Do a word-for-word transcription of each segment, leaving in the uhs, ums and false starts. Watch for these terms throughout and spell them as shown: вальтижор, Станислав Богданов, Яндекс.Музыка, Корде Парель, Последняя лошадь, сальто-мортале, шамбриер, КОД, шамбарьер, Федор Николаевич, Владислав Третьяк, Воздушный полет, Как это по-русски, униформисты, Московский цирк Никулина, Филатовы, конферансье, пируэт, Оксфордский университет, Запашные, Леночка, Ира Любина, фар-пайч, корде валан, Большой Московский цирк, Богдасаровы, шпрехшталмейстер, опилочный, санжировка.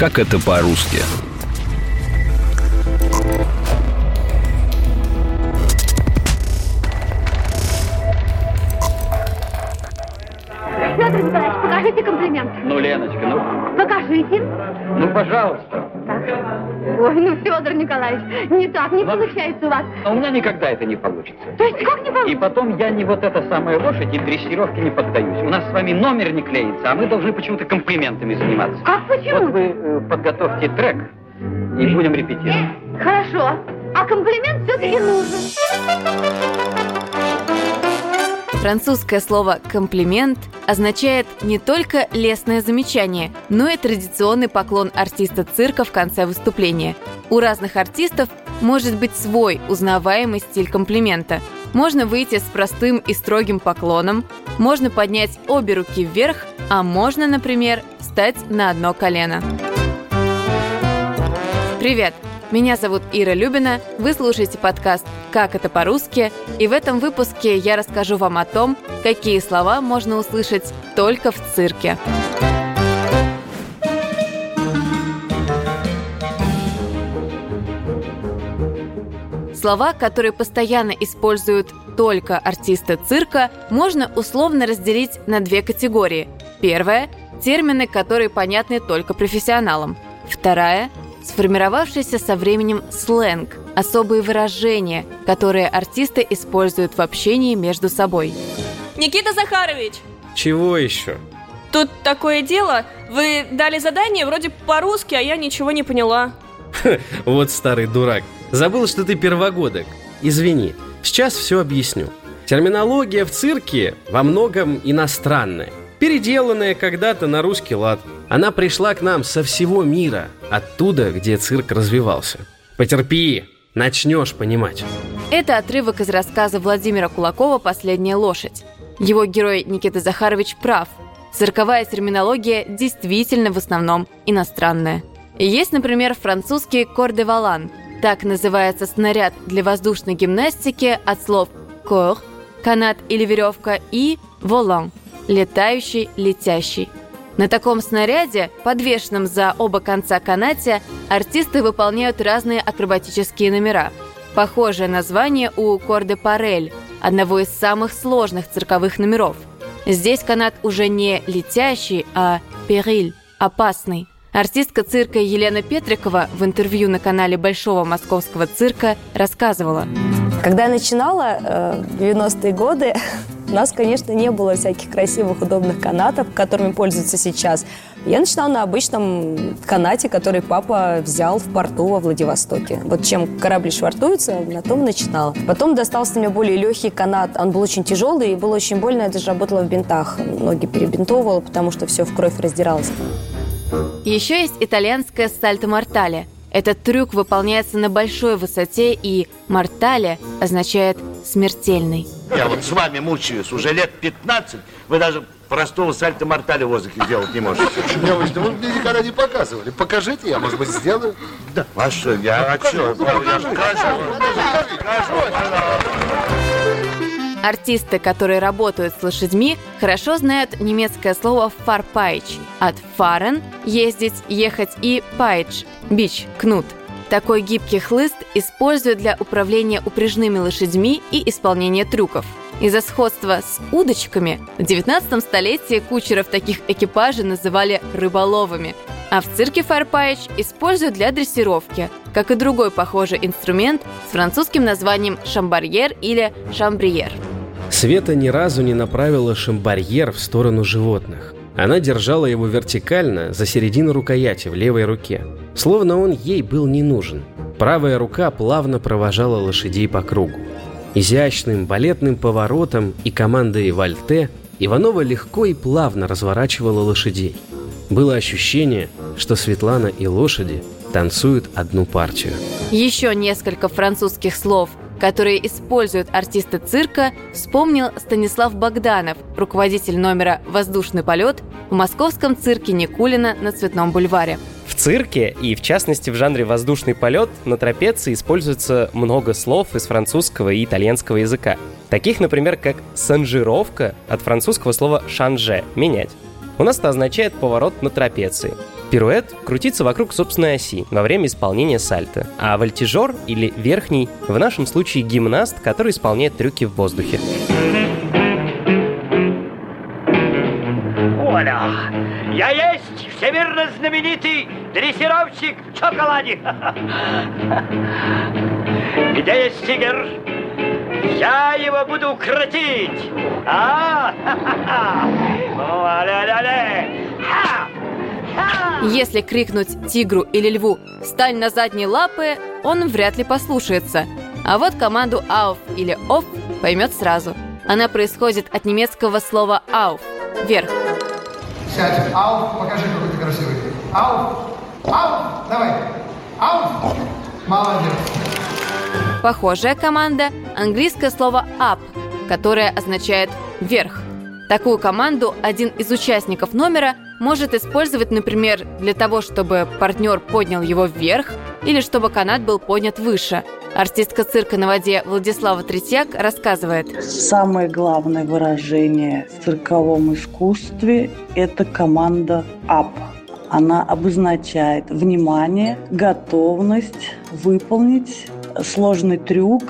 Как это по-русски? Федор Николаевич, покажите комплимент. Ну, Леночка, ну. Покажите. Ну, пожалуйста. Так. Ой, ну, Федор Николаевич, не так, не Но... получается у вас. Но у меня никогда это не получится. То есть как не получится? И потом я не вот эта самая лошадь и дрессировке не поддаюсь. У нас с вами номер не клеится, а мы должны почему-то комплиментами заниматься. Как почему? Вот вы э, подготовьте трек и будем репетировать. Хорошо. А комплимент все-таки нужен. Французское слово «комплимент» означает не только лестное замечание, но и традиционный поклон артиста цирка в конце выступления. У разных артистов может быть свой узнаваемый стиль комплимента. Можно выйти с простым и строгим поклоном, можно поднять обе руки вверх, а можно, например, встать на одно колено. Привет! Меня зовут Ира Любина, вы слушаете подкаст «Как это по-русски», и в этом выпуске я расскажу вам о том, какие слова можно услышать только в цирке. Слова, которые постоянно используют только артисты цирка, можно условно разделить на две категории. Первая – термины, которые понятны только профессионалам. Вторая – сформировавшийся со временем сленг, особые выражения, которые артисты используют в общении между собой. Никита Захарович! Чего еще? Тут такое дело, вы дали задание вроде по-русски, а я ничего не поняла. Вот старый дурак, забыл, что ты первогодок. Извини, сейчас все объясню. Терминология в цирке во многом иностранная, переделанная когда-то на русский лад. Она пришла к нам со всего мира, оттуда, где цирк развивался. Потерпи, начнешь понимать. Это отрывок из рассказа Владимира Кулакова «Последняя лошадь». Его герой Никита Захарович прав. Цирковая терминология действительно в основном иностранная. Есть, например, французский «корде валан». Так называется снаряд для воздушной гимнастики от слов «кор» – канат или веревка, и «волан» – летающий, летящий. На таком снаряде, подвешенном за оба конца каната, артисты выполняют разные акробатические номера. Похожее название у Корде Парель, одного из самых сложных цирковых номеров. Здесь канат уже не летящий, а «периль» – опасный. Артистка цирка Елена Петрикова в интервью на канале Большого Московского цирка рассказывала. Когда я начинала в девяностые годы, у нас, конечно, не было всяких красивых, удобных канатов, которыми пользуются сейчас. Я начинала на обычном канате, который папа взял в порту во Владивостоке. Вот чем корабли швартуются, на том начинала. Потом достался мне более легкий канат. Он был очень тяжелый и было очень больно. Я даже работала в бинтах. Ноги перебинтовывала, потому что все в кровь раздиралось. Еще есть итальянское сальто-мортале. Этот трюк выполняется на большой высоте, и «мортале» означает «смертельный». Я вот с вами мучаюсь уже лет пятнадцать, вы даже простого сальто-мортале в воздухе сделать не можете. Девочка, вы мне никогда не показывали. Покажите, я, может быть, сделаю. Да. А что, я... А что? Артисты, которые работают с лошадьми, хорошо знают немецкое слово «фар-пайч» от «фарен» – ездить, ехать, и «пайч» – бич, кнут. Такой гибкий хлыст используют для управления упряжными лошадьми и исполнения трюков. Из-за сходства с удочками в девятнадцатом столетии кучеров таких экипажей называли рыболовами, а в цирке фар-пайч используют для дрессировки, как и другой похожий инструмент с французским названием шамбарьер или шамбриер. Света ни разу не направила шамбарьер в сторону животных. Она держала его вертикально за середину рукояти в левой руке, словно он ей был не нужен. Правая рука плавно провожала лошадей по кругу. Изящным балетным поворотом и командой вальте Иванова легко и плавно разворачивала лошадей. Было ощущение, что Светлана и лошади танцуют одну партию. Еще несколько французских слов, которые используют артисты цирка, вспомнил Станислав Богданов, руководитель номера «Воздушный полет» в московском цирке Никулина на Цветном бульваре. В цирке, и в частности в жанре «Воздушный полет», на трапеции используется много слов из французского и итальянского языка. Таких, например, как «санжировка» от французского слова «шанже» – «менять». У нас это означает «поворот на трапеции». Пируэт крутится вокруг собственной оси во время исполнения сальто, а вальтижор или верхний в нашем случае гимнаст, который исполняет трюки в воздухе. Оля, я есть всемирно знаменитый дрессировщик в шоколаде. Где есть тигр? Я его буду крутить. А? Если крикнуть тигру или льву «Встань на задние лапы», он вряд ли послушается. А вот команду «Ауф» или «Оф» поймет сразу. Она происходит от немецкого слова «Ауф» – «вверх». Сядь, «Ауф», покажи, какой ты красивый. «Ауф», «Ауф», давай, «Ауф», молодец. Похожая команда – английское слово «up», которое означает «вверх». Такую команду один из участников номера может использовать, например, для того, чтобы партнер поднял его вверх или чтобы канат был поднят выше. Артистка цирка на воде Владислава Третьяк рассказывает. Самое главное выражение в цирковом искусстве – это команда «up». Она обозначает внимание, готовность выполнить сложный трюк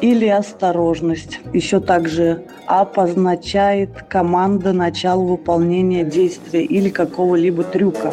или осторожность. Еще также «ап» означает команда начала выполнения действия или какого-либо трюка.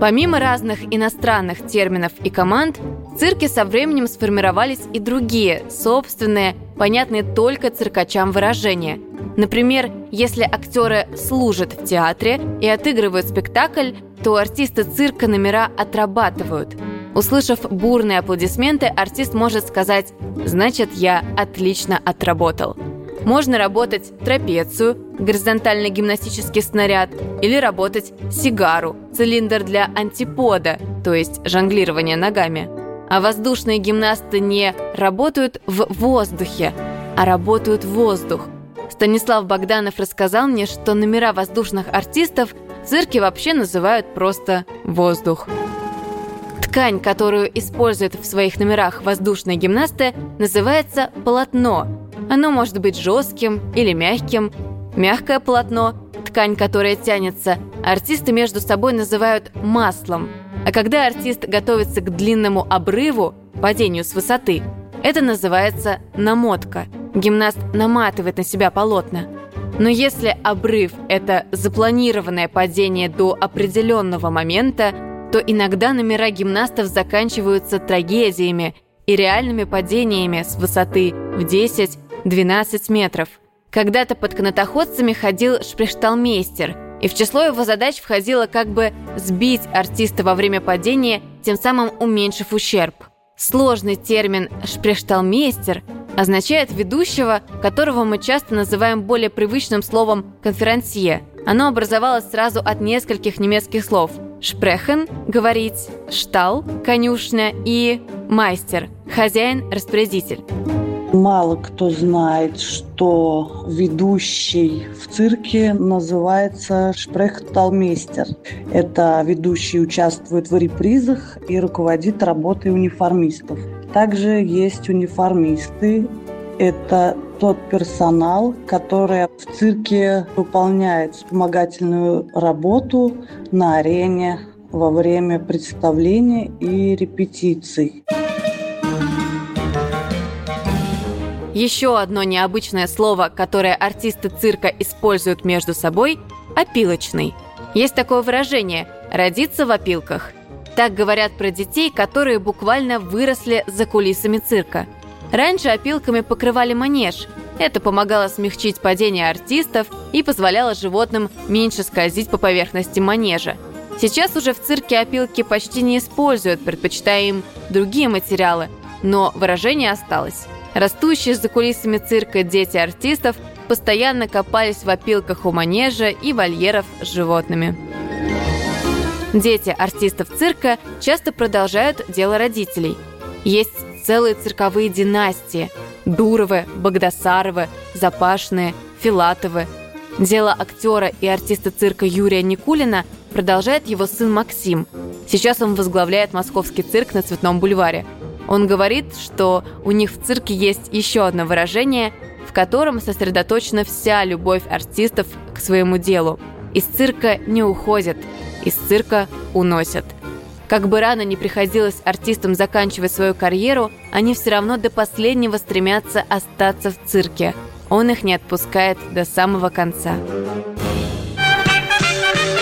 Помимо разных иностранных терминов и команд, в цирке со временем сформировались и другие, собственные, понятные только циркачам выражения. Например, если актеры служат в театре и отыгрывают спектакль, то артисты цирка номера отрабатывают. Услышав бурные аплодисменты, артист может сказать «Значит, я отлично отработал». Можно работать трапецию, горизонтальный гимнастический снаряд, или работать сигару, цилиндр для антипода, то есть жонглирование ногами. А воздушные гимнасты не работают в воздухе, а работают в воздух. Станислав Богданов рассказал мне, что номера воздушных артистов в цирке вообще называют просто «воздух». Ткань, которую используют в своих номерах воздушные гимнасты, называется полотно. Оно может быть жестким или мягким. Мягкое полотно, ткань, которая тянется, артисты между собой называют маслом. А когда артист готовится к длинному обрыву, падению с высоты, это называется намотка. Гимнаст наматывает на себя полотна. Но если обрыв – это запланированное падение до определенного момента, то иногда номера гимнастов заканчиваются трагедиями и реальными падениями с высоты в десять-двенадцать метров. Когда-то под канатоходцами ходил шпрехшталмейстер, и в число его задач входило как бы сбить артиста во время падения, тем самым уменьшив ущерб. Сложный термин «шпрехшталмейстер» означает ведущего, которого мы часто называем более привычным словом «конферансье». Оно образовалось сразу от нескольких немецких слов – «шпрехен» — «говорить», «штал» — «конюшня» и «майстер» — «хозяин», «распорядитель». Мало кто знает, что ведущий в цирке называется шпрехшталмейстер. Это ведущий участвует в репризах и руководит работой униформистов. Также есть униформисты. Это тот персонал, который в цирке выполняет вспомогательную работу на арене во время представления и репетиций. Еще одно необычное слово, которое артисты цирка используют между собой – «опилочный». Есть такое выражение «родиться в опилках». Так говорят про детей, которые буквально выросли за кулисами цирка. Раньше опилками покрывали манеж. Это помогало смягчить падение артистов и позволяло животным меньше скользить по поверхности манежа. Сейчас уже в цирке опилки почти не используют, предпочитая им другие материалы, но выражение осталось. Растущие за кулисами цирка дети артистов постоянно копались в опилках у манежа и вольеров с животными. Дети артистов цирка часто продолжают дело родителей. Есть целые цирковые династии – Дуровы, Богдасаровы, Запашные, Филатовы. Дело актера и артиста цирка Юрия Никулина продолжает его сын Максим. Сейчас он возглавляет московский цирк на Цветном бульваре. Он говорит, что у них в цирке есть еще одно выражение, в котором сосредоточена вся любовь артистов к своему делу. Из цирка не уходят, из цирка уносят. Как бы рано ни приходилось артистам заканчивать свою карьеру, они все равно до последнего стремятся остаться в цирке. Он их не отпускает до самого конца.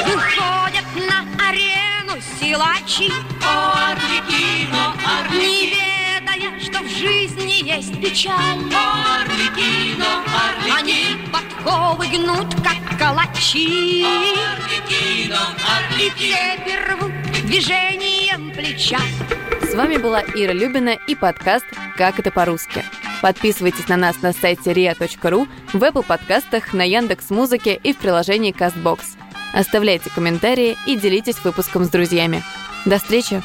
Выходят на арену силачи, орлики, но орлики, не ведая, что в жизни есть печаль. Орлики, но орлики, они подковы гнут, как калачи. Орлики, но орлики, все берут движением плеча. С вами была Ира Любина и подкаст «Как это по-русски». Подписывайтесь на нас на сайте риа точка ру, в Apple подкастах, на Яндекс.Музыке и в приложении Castbox. Оставляйте комментарии и делитесь выпуском с друзьями. До встречи!